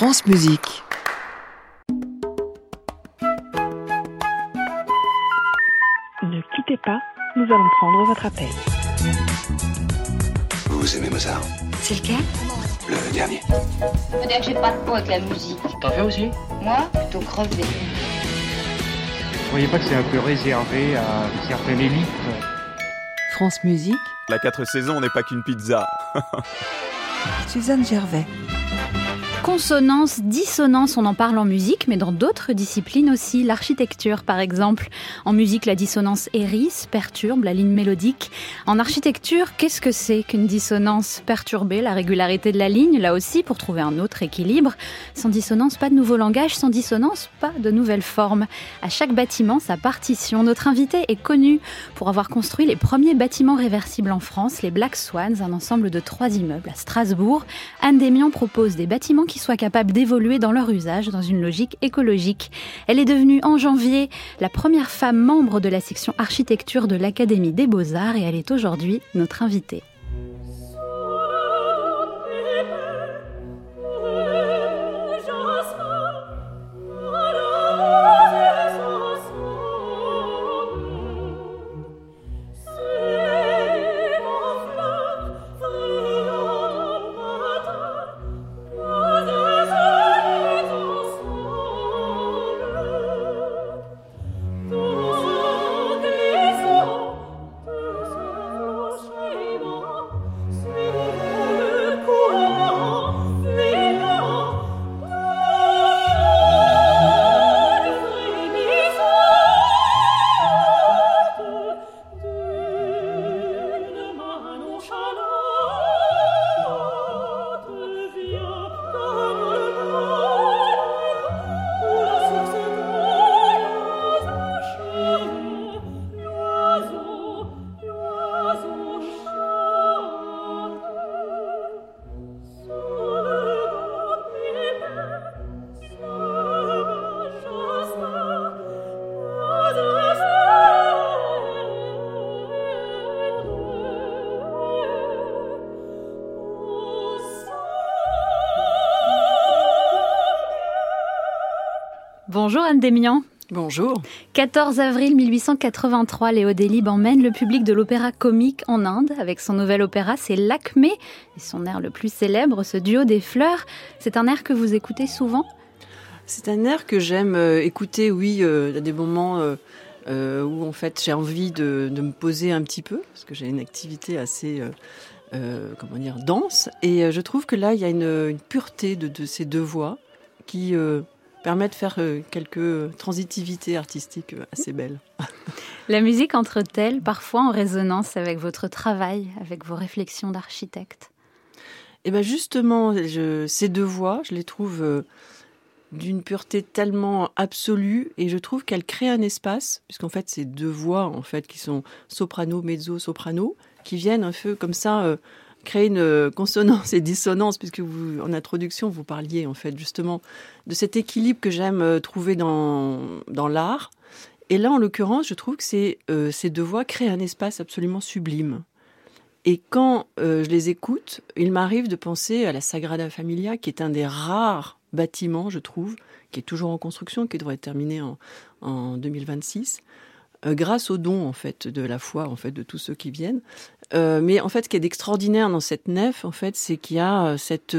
France Musique. Ne quittez pas, nous allons prendre votre appel. Vous aimez Mozart? C'est lequel? Le dernier. Peut-être que j'ai pas de peau avec la musique. T'en fais aussi? Moi, plutôt crevé. Vous voyez pas que c'est un peu réservé à une certaine élite? France Musique. La 4 saisons n'est pas qu'une pizza. Suzanne Gervais. Consonances, dissonances, on en parle en musique, mais dans d'autres disciplines aussi, l'architecture par exemple. En musique, la dissonance hérisse, perturbe la ligne mélodique. En architecture, qu'est-ce que c'est qu'une dissonance? Perturber la régularité de la ligne, là aussi, pour trouver un autre équilibre. Sans dissonance, pas de nouveau langage, sans dissonance, pas de nouvelle forme. À chaque bâtiment, sa partition. Notre invité est connu pour avoir construit les premiers bâtiments réversibles en France, les Black Swans, un ensemble de 3 immeubles à Strasbourg. Anne Démians propose des bâtiments qui soient capables d'évoluer dans leur usage dans une logique écologique. Elle est devenue en janvier la première femme membre de la section architecture de l'Académie des Beaux-Arts et elle est aujourd'hui notre invitée. Bonjour Anne Démians. Bonjour. 14 avril 1883, Léo Delibes emmène le public de l'opéra comique en Inde avec son nouvel opéra, c'est Lakmé. Et son air le plus célèbre, ce duo des fleurs, c'est un air que vous écoutez souvent? C'est un air que j'aime écouter, oui, il y a des moments où en fait j'ai envie de me poser un petit peu, parce que j'ai une activité assez... dense. Et je trouve que là, il y a une pureté de ces deux voix qui... permet de faire quelques transitivités artistiques assez belles. La musique entre-t-elle parfois en résonance avec votre travail, avec vos réflexions d'architecte? Eh bien justement, ces deux voix, je les trouve d'une pureté tellement absolue et je trouve qu'elles créent un espace, puisqu'en fait, ces deux voix en fait, qui sont soprano, mezzo, soprano, qui viennent un peu comme ça... créer une consonance et dissonance, puisque vous, en introduction, vous parliez en fait justement de cet équilibre que j'aime trouver dans l'art. Et là, en l'occurrence, je trouve que ces deux voix créent un espace absolument sublime. Et quand je les écoute, il m'arrive de penser à la Sagrada Familia, qui est un des rares bâtiments, je trouve, qui est toujours en construction, qui devrait être terminé en 2026, grâce aux dons en fait de la foi en fait de tous ceux qui viennent. Mais en fait, ce qui est d'extraordinaire dans cette nef, en fait, c'est qu'il y a cette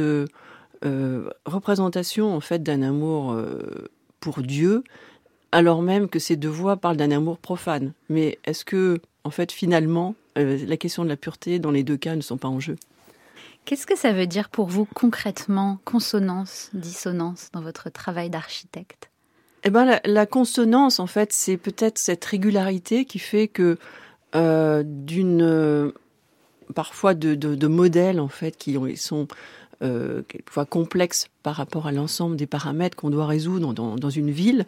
représentation en fait d'un amour pour Dieu, alors même que ces deux voix parlent d'un amour profane. Mais est-ce que, en fait, finalement, la question de la pureté dans les deux cas ne sont pas en jeu? Qu'est-ce que ça veut dire pour vous concrètement, consonance, dissonance, dans votre travail d'architecte? Eh ben, la consonance, en fait, c'est peut-être cette régularité qui fait que parfois de modèles en fait qui sont quelquefois complexes par rapport à l'ensemble des paramètres qu'on doit résoudre dans une ville,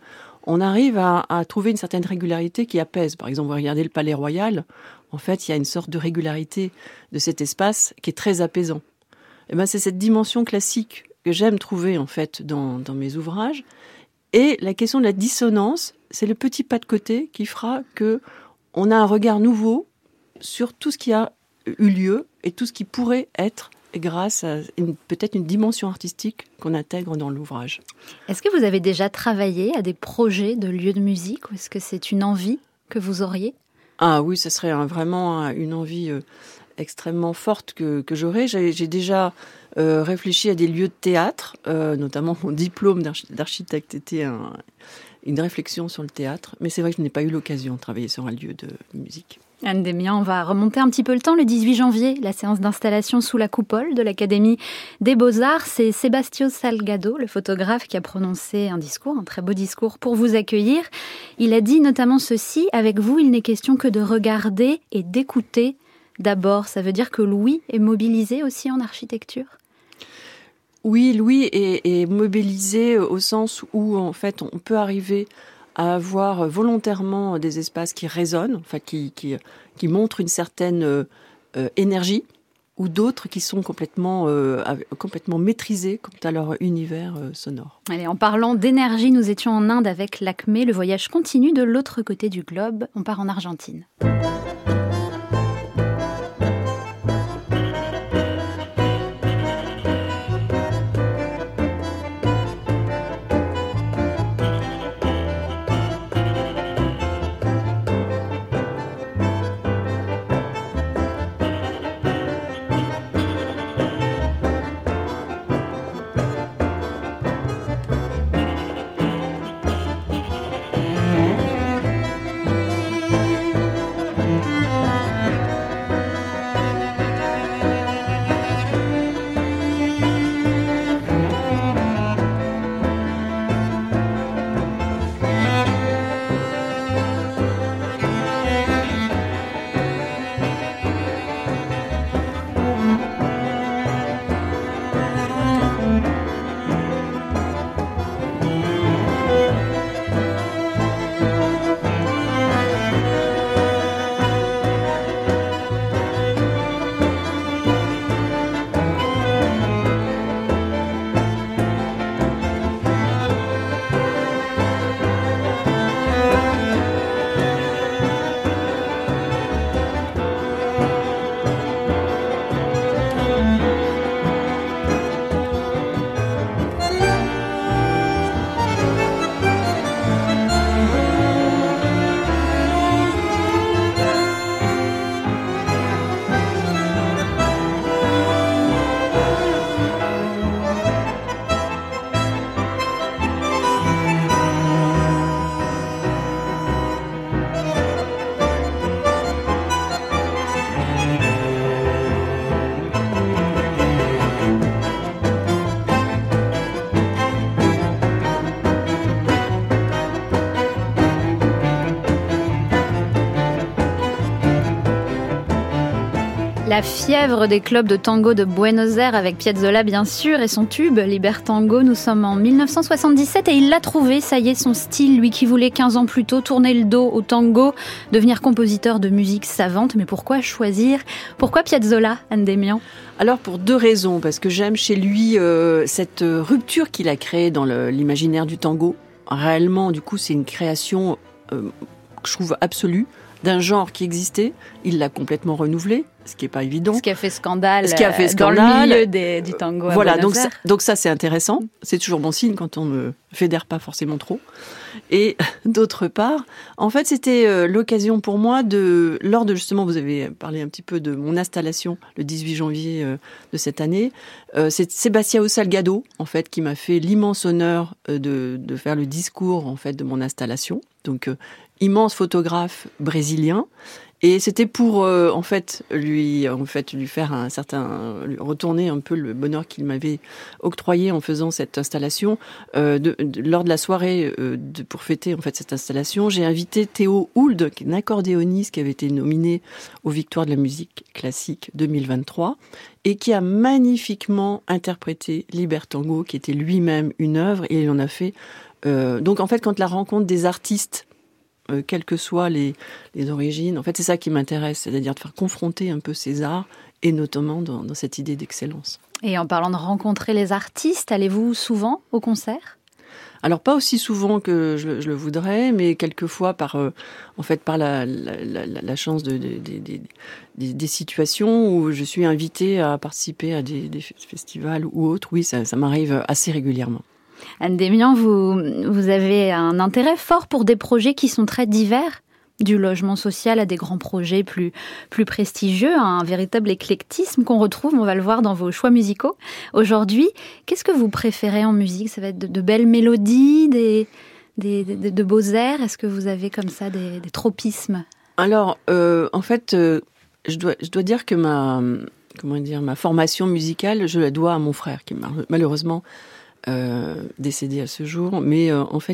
on arrive à trouver une certaine régularité qui apaise. Par exemple, vous regardez le Palais Royal, en fait, il y a une sorte de régularité de cet espace qui est très apaisant. Et ben, c'est cette dimension classique que j'aime trouver en fait dans mes ouvrages. Et la question de la dissonance, c'est le petit pas de côté qui fera que on a un regard nouveau sur tout ce qui a eu lieu et tout ce qui pourrait être grâce à peut-être une dimension artistique qu'on intègre dans l'ouvrage. Est-ce que vous avez déjà travaillé à des projets de lieux de musique ou est-ce que c'est une envie que vous auriez ? Ah oui, ce serait vraiment une envie extrêmement forte que j'aurais. J'ai déjà réfléchi à des lieux de théâtre, notamment mon diplôme d'architecte était une réflexion sur le théâtre, mais c'est vrai que je n'ai pas eu l'occasion de travailler sur un lieu de musique. Anne Démians, on va remonter un petit peu le temps. Le 18 janvier, la séance d'installation sous la coupole de l'Académie des Beaux-Arts. C'est Sebastião Salgado, le photographe, qui a prononcé un discours, un très beau discours, pour vous accueillir. Il a dit notamment ceci, « Avec vous, il n'est question que de regarder et d'écouter d'abord ». Ça veut dire que l'ouïe est mobilisée aussi en architecture ? Oui, l'ouïe est mobilisée au sens où, en fait, on peut arriver à avoir volontairement des espaces qui résonnent, enfin qui montrent une certaine énergie, ou d'autres qui sont complètement maîtrisés quant à leur univers sonore. Allez, en parlant d'énergie, nous étions en Inde avec Lakmé. Le voyage continue de l'autre côté du globe. On part en Argentine. La fièvre des clubs de tango de Buenos Aires avec Piazzolla bien sûr et son tube Libertango. Nous sommes en 1977 et il l'a trouvé, ça y est, son style, lui qui voulait 15 ans plus tôt tourner le dos au tango, devenir compositeur de musique savante. Mais pourquoi choisir ? Pourquoi Piazzolla, Anne Démians ? Alors pour deux raisons, parce que j'aime chez lui cette rupture qu'il a créée dans l'imaginaire du tango. Réellement, du coup, c'est une création que je trouve absolue, d'un genre qui existait, il l'a complètement renouvelé, ce qui n'est pas évident. Ce qui a fait scandale dans le milieu du tango à voilà, Buenos Aires. Donc ça c'est intéressant, c'est toujours bon signe quand on ne fédère pas forcément trop. Et d'autre part, en fait c'était l'occasion pour moi de, lors de justement, vous avez parlé un petit peu de mon installation le 18 janvier de cette année, c'est Sebastião Salgado en fait qui m'a fait l'immense honneur de faire le discours en fait de mon installation. Donc immense photographe brésilien. Et c'était pour lui faire un certain, retourner un peu le bonheur qu'il m'avait octroyé en faisant cette installation. Lors de la soirée pour fêter en fait cette installation, j'ai invité Théo Hould, qui est un accordéoniste qui avait été nominé aux Victoires de la musique classique 2023 et qui a magnifiquement interprété Libertango, qui était lui-même une œuvre et il en a fait. Donc en fait, quand la rencontre des artistes quelles que soient les origines. En fait, c'est ça qui m'intéresse, c'est-à-dire de faire confronter un peu ces arts, et notamment dans cette idée d'excellence. Et en parlant de rencontrer les artistes, allez-vous souvent au concert ? Alors pas aussi souvent que je le voudrais, mais quelquefois par la chance des situations où je suis invitée à participer à des festivals ou autres. Oui, ça m'arrive assez régulièrement. Anne Démians, vous avez un intérêt fort pour des projets qui sont très divers, du logement social à des grands projets plus prestigieux, un véritable éclectisme qu'on retrouve, on va le voir dans vos choix musicaux. Aujourd'hui, qu'est-ce que vous préférez en musique ? Ça va être de belles mélodies, de beaux airs ? Est-ce que vous avez comme ça des tropismes ? Alors, je dois dire que ma formation musicale, je la dois à mon frère, qui malheureusement... décédé à ce jour, mais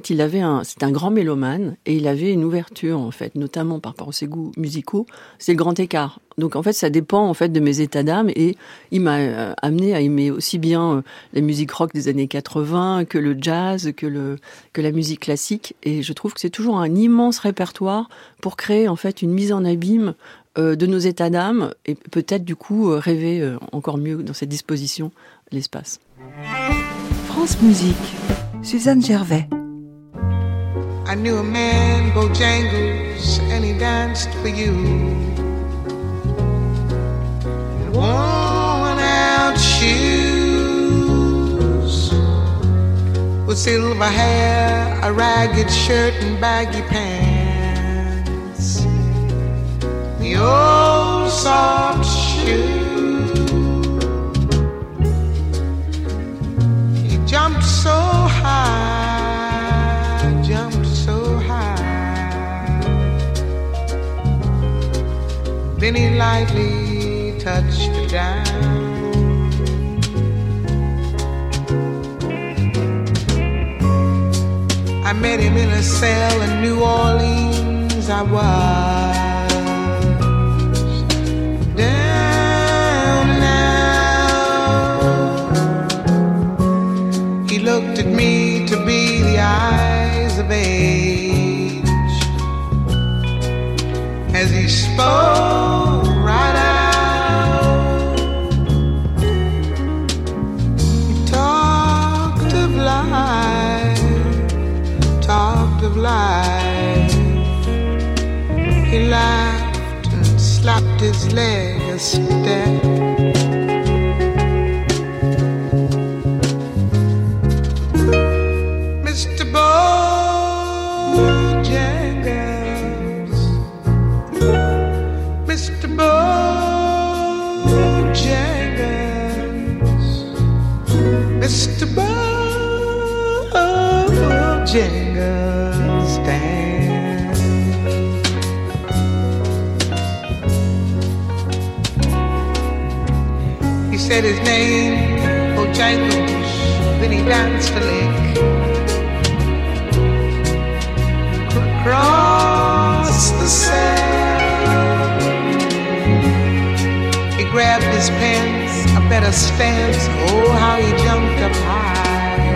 il avait c'est un grand mélomane et il avait une ouverture notamment par rapport à ses goûts musicaux, c'est le grand écart. Donc ça dépend de mes états d'âme et il m'a amené à aimer aussi bien la musique rock des années 80 que le jazz, que la musique classique, et je trouve que c'est toujours un immense répertoire pour créer une mise en abîme de nos états d'âme et peut-être du coup rêver encore mieux dans cette disposition l'espace. France Musique, Suzanne Gervais. I knew a man, Bojangles, and he danced for you. Worn out shoes, with silver hair, a ragged shirt and baggy pants. The old soft shoes. Jumped so high, jumped so high. Then he lightly touched the ground. I met him in a cell in New Orleans. I was down now. Looked at me to be the eyes of age as he spoke right out. He talked of life, he laughed and slapped his leg a step. Mr. Bojangles dance. He said his name, Bojangles, then he danced a lick. Across the sand, he grabbed his pen. A better stance, oh how he jumped up high.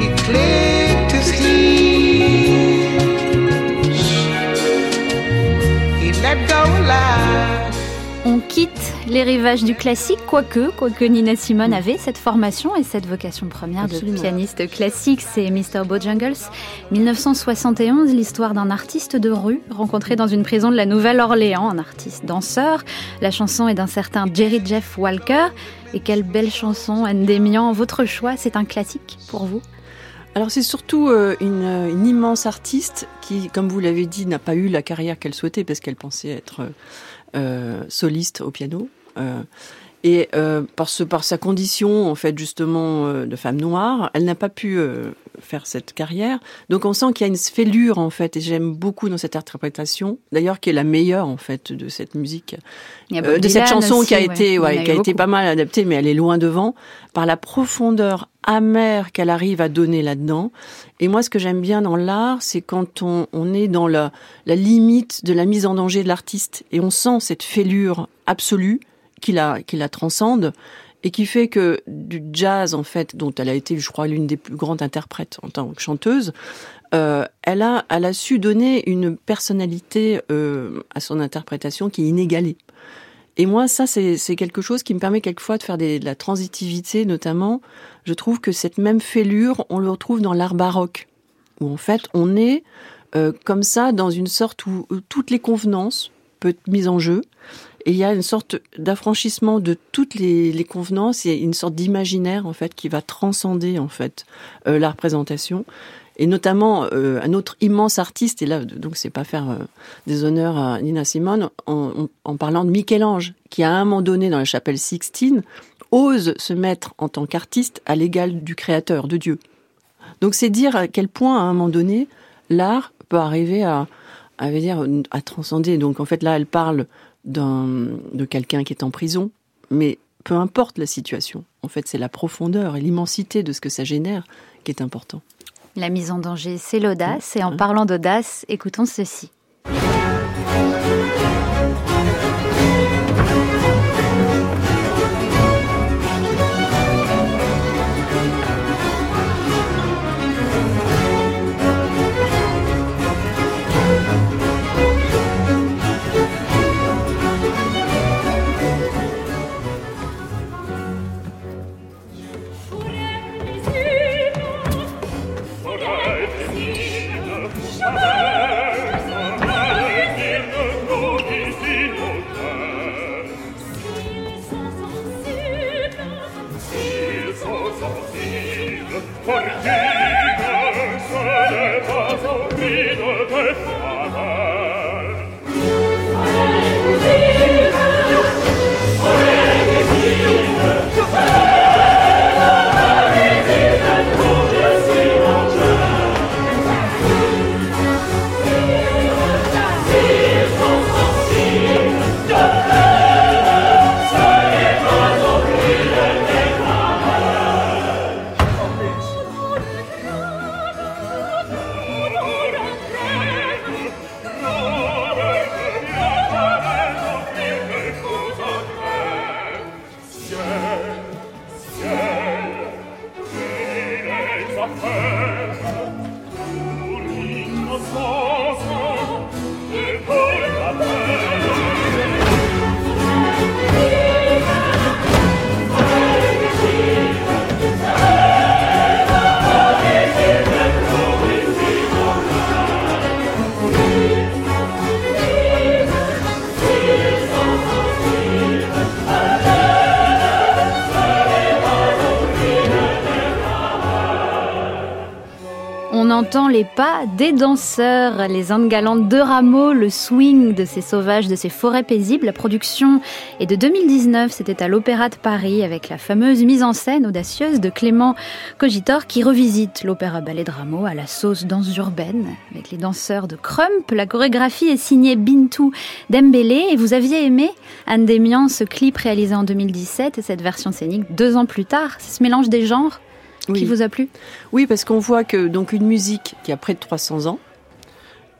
He clicked his heels. He let go loud. On quitte les rivages du classique, quoique Nina Simone avait cette formation et cette vocation première absolument de pianiste classique. C'est Mister Bojangles, 1971, l'histoire d'un artiste de rue rencontré dans une prison de la Nouvelle-Orléans, un artiste danseur. La chanson est d'un certain Jerry Jeff Walker. Et quelle belle chanson, Anne Démians. Votre choix, c'est un classique pour vous ? Alors c'est surtout une immense artiste qui, comme vous l'avez dit, n'a pas eu la carrière qu'elle souhaitait parce qu'elle pensait être soliste au piano. Par sa condition, justement, de femme noire, elle n'a pas pu faire cette carrière. Donc on sent qu'il y a une fêlure, et j'aime beaucoup dans cette interprétation, d'ailleurs qui est la meilleure, de cette musique, de cette chanson aussi, qui a été, pas mal adaptée, mais elle est loin devant, par la profondeur amère qu'elle arrive à donner là-dedans. Et moi, ce que j'aime bien dans l'art, c'est quand on est dans la limite de la mise en danger de l'artiste, et on sent cette fêlure absolue, qui la transcende et qui fait que du jazz, dont elle a été, je crois, l'une des plus grandes interprètes en tant que chanteuse, elle a su donner une personnalité à son interprétation qui est inégalée. Et moi, ça, c'est quelque chose qui me permet quelquefois de faire de la transitivité, notamment. Je trouve que cette même fêlure, on le retrouve dans l'art baroque, où en fait, on est comme ça, dans une sorte où toutes les convenances peuvent être mises en jeu. Et il y a une sorte d'affranchissement de toutes les convenances, et une sorte d'imaginaire, en fait, qui va transcender, en fait, la représentation. Et notamment, un autre immense artiste, et là, donc, c'est pas faire des honneurs à Nina Simone, en parlant de Michel-Ange, qui, à un moment donné, dans la Chapelle Sixtine, ose se mettre, en tant qu'artiste, à l'égal du créateur, de Dieu. Donc, c'est dire à quel point, à un moment donné, l'art peut arriver à transcender. Donc, en fait, là, elle parle de quelqu'un qui est en prison, mais peu importe la situation. En fait, c'est la profondeur et l'immensité de ce que ça génère qui est important. La mise en danger, c'est l'audace. Et en parlant d'audace, écoutons ceci. Entend les pas des danseurs, les Indes galantes de Rameau, le swing de ces sauvages, de ces forêts paisibles. La production est de 2019, c'était à l'Opéra de Paris, avec la fameuse mise en scène audacieuse de Clément Cogitore qui revisite l'opéra-ballet de Rameau à la sauce danse urbaine, avec les danseurs de Krump. La chorégraphie est signée Bintou Dembélé. Et vous aviez aimé, Anne Démians, ce clip réalisé en 2017 et cette version scénique 2 ans plus tard. C'est ce mélange des genres qui vous a plu ? Oui, parce qu'on voit que donc une musique qui a près de 300 ans,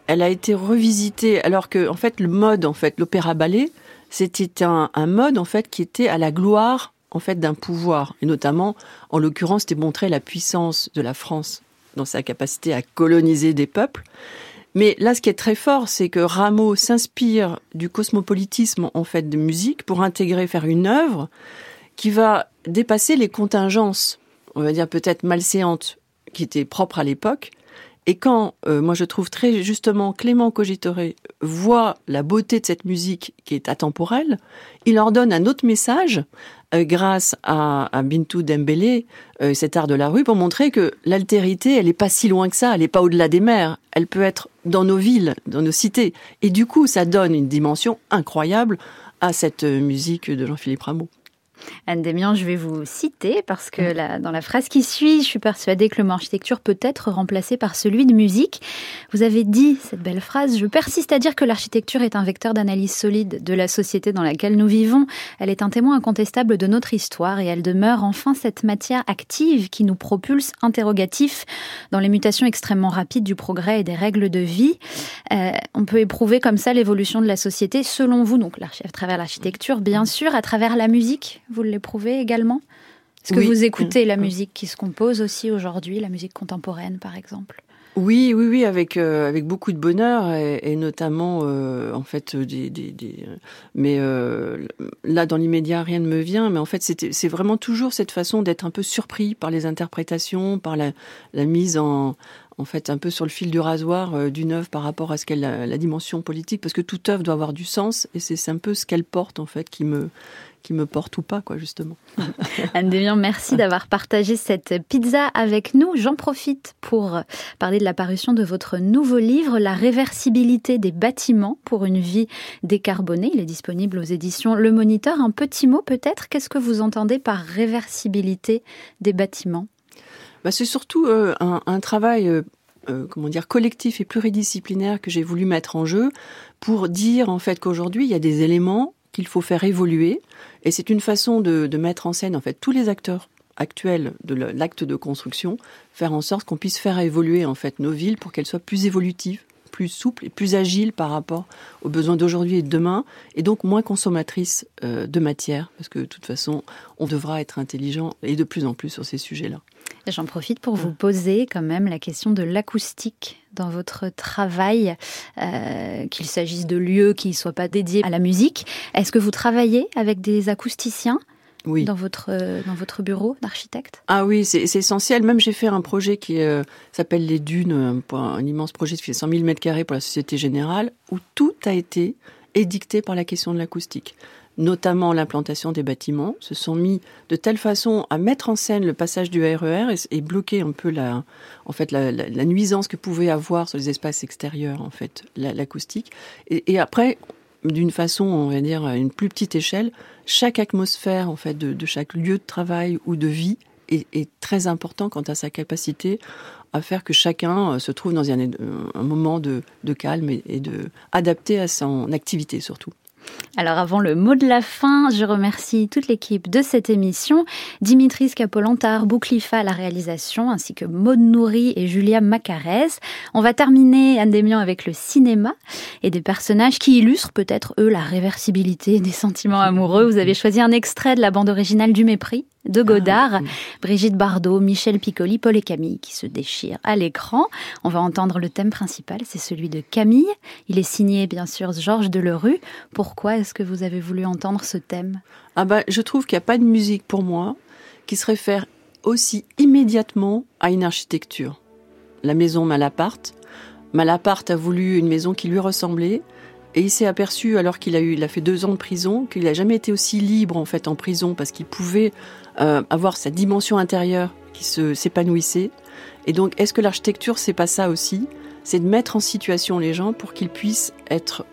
elle a été revisitée, alors que en fait le mode, en fait l'opéra-ballet, c'était un mode en fait qui était à la gloire en fait d'un pouvoir, et notamment en l'occurrence c'était montrer la puissance de la France dans sa capacité à coloniser des peuples. Mais là, ce qui est très fort, c'est que Rameau s'inspire du cosmopolitisme en fait de musique pour intégrer, faire une œuvre qui va dépasser les contingences, on va dire peut-être malséante, qui était propre à l'époque. Et quand, moi je trouve très justement, Clément Cogitore voit la beauté de cette musique qui est atemporelle, il leur donne un autre message grâce à Bintou Dembélé, cet art de la rue, pour montrer que l'altérité, elle n'est pas si loin que ça, elle n'est pas au-delà des mers, elle peut être dans nos villes, dans nos cités. Et du coup, ça donne une dimension incroyable à cette musique de Jean-Philippe Rameau. Anne Démians, je vais vous citer parce que dans la phrase qui suit, je suis persuadée que le mot architecture peut être remplacé par celui de musique. Vous avez dit cette belle phrase: je persiste à dire que l'architecture est un vecteur d'analyse solide de la société dans laquelle nous vivons. Elle est un témoin incontestable de notre histoire et elle demeure enfin cette matière active qui nous propulse interrogatifs dans les mutations extrêmement rapides du progrès et des règles de vie. On peut éprouver comme ça l'évolution de la société, selon vous, donc à travers l'architecture, bien sûr, à travers la musique. Vous l'éprouvez également ? Est-ce que vous écoutez la musique qui se compose aussi aujourd'hui, la musique contemporaine par exemple ? Oui, avec beaucoup de bonheur et notamment en fait là dans l'immédiat rien ne me vient, mais en fait c'est vraiment toujours cette façon d'être un peu surpris par les interprétations, par la mise en fait un peu sur le fil du rasoir d'une œuvre par rapport à ce qu'est la dimension politique, parce que toute œuvre doit avoir du sens et c'est un peu ce qu'elle porte en fait qui me porte ou pas, quoi, justement. Anne Démians, merci d'avoir partagé cette pizza avec nous. J'en profite pour parler de la parution de votre nouveau livre, La réversibilité des bâtiments pour une vie décarbonée. Il est disponible aux éditions Le Moniteur. Un petit mot peut-être, qu'est-ce que vous entendez par réversibilité des bâtiments ? C'est surtout un travail... collectif et pluridisciplinaire que j'ai voulu mettre en jeu pour dire en fait qu'aujourd'hui il y a des éléments qu'il faut faire évoluer, et c'est une façon de mettre en scène en fait tous les acteurs actuels de l'acte de construction, faire en sorte qu'on puisse faire évoluer en fait nos villes pour qu'elles soient plus évolutives, plus souples et plus agiles par rapport aux besoins d'aujourd'hui et de demain, et donc moins consommatrices de matière, parce que de toute façon on devra être intelligent et de plus en plus sur ces sujets-là. J'en profite pour vous poser quand même la question de l'acoustique dans votre travail, qu'il s'agisse de lieux qui ne soient pas dédiés à la musique. Est-ce que vous travaillez avec des acousticiens ? Oui. Dans votre bureau d'architecte ? Ah oui, c'est essentiel. Même j'ai fait un projet qui s'appelle Les dunes, un immense projet de 100 000 m² pour la Société Générale, où tout a été édicté par la question de l'acoustique. Notamment l'implantation des bâtiments, se sont mis de telle façon à mettre en scène le passage du RER et bloquer un peu la nuisance que pouvait avoir sur les espaces extérieurs en fait l'acoustique. Et après, d'une façon, on va dire à une plus petite échelle, chaque atmosphère en fait de chaque lieu de travail ou de vie est très important quant à sa capacité à faire que chacun se trouve dans un moment de calme et de adapté à son activité surtout. Alors avant le mot de la fin, je remercie toute l'équipe de cette émission. Dimitri Scapolan, Bouclifa à la réalisation, ainsi que Maude Nourri et Julia Macares. On va terminer, Anne Démians, avec le cinéma et des personnages qui illustrent peut-être, eux, la réversibilité des sentiments amoureux. Vous avez choisi un extrait de la bande originale du Mépris de Godard, Brigitte Bardot, Michel Piccoli, Paul et Camille qui se déchirent à l'écran. On va entendre le thème principal, c'est celui de Camille. Il est signé bien sûr Georges Delerue. Pourquoi est-ce que vous avez voulu entendre ce thème ? Je trouve qu'il n'y a pas de musique pour moi qui se réfère aussi immédiatement à une architecture. La maison Malaparte. Malaparte a voulu une maison qui lui ressemblait. Et il s'est aperçu, alors qu'il a fait 2 ans de prison, qu'il n'a jamais été aussi libre en fait en prison, parce qu'il pouvait avoir sa dimension intérieure qui s'épanouissait. Et donc, est-ce que l'architecture, c'est pas ça aussi ? C'est de mettre en situation les gens pour qu'ils puissent être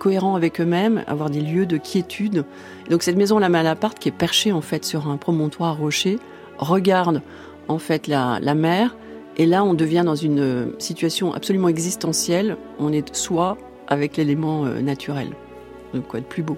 cohérents avec eux-mêmes, avoir des lieux de quiétude. Et donc, cette maison, la Malaparte, qui est perchée en fait sur un promontoire rocher, regarde en fait la mer. Et là, on devient dans une situation absolument existentielle. On est soi avec l'élément naturel. Donc quoi de plus beau ?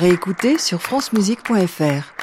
réécouter sur francemusique.fr.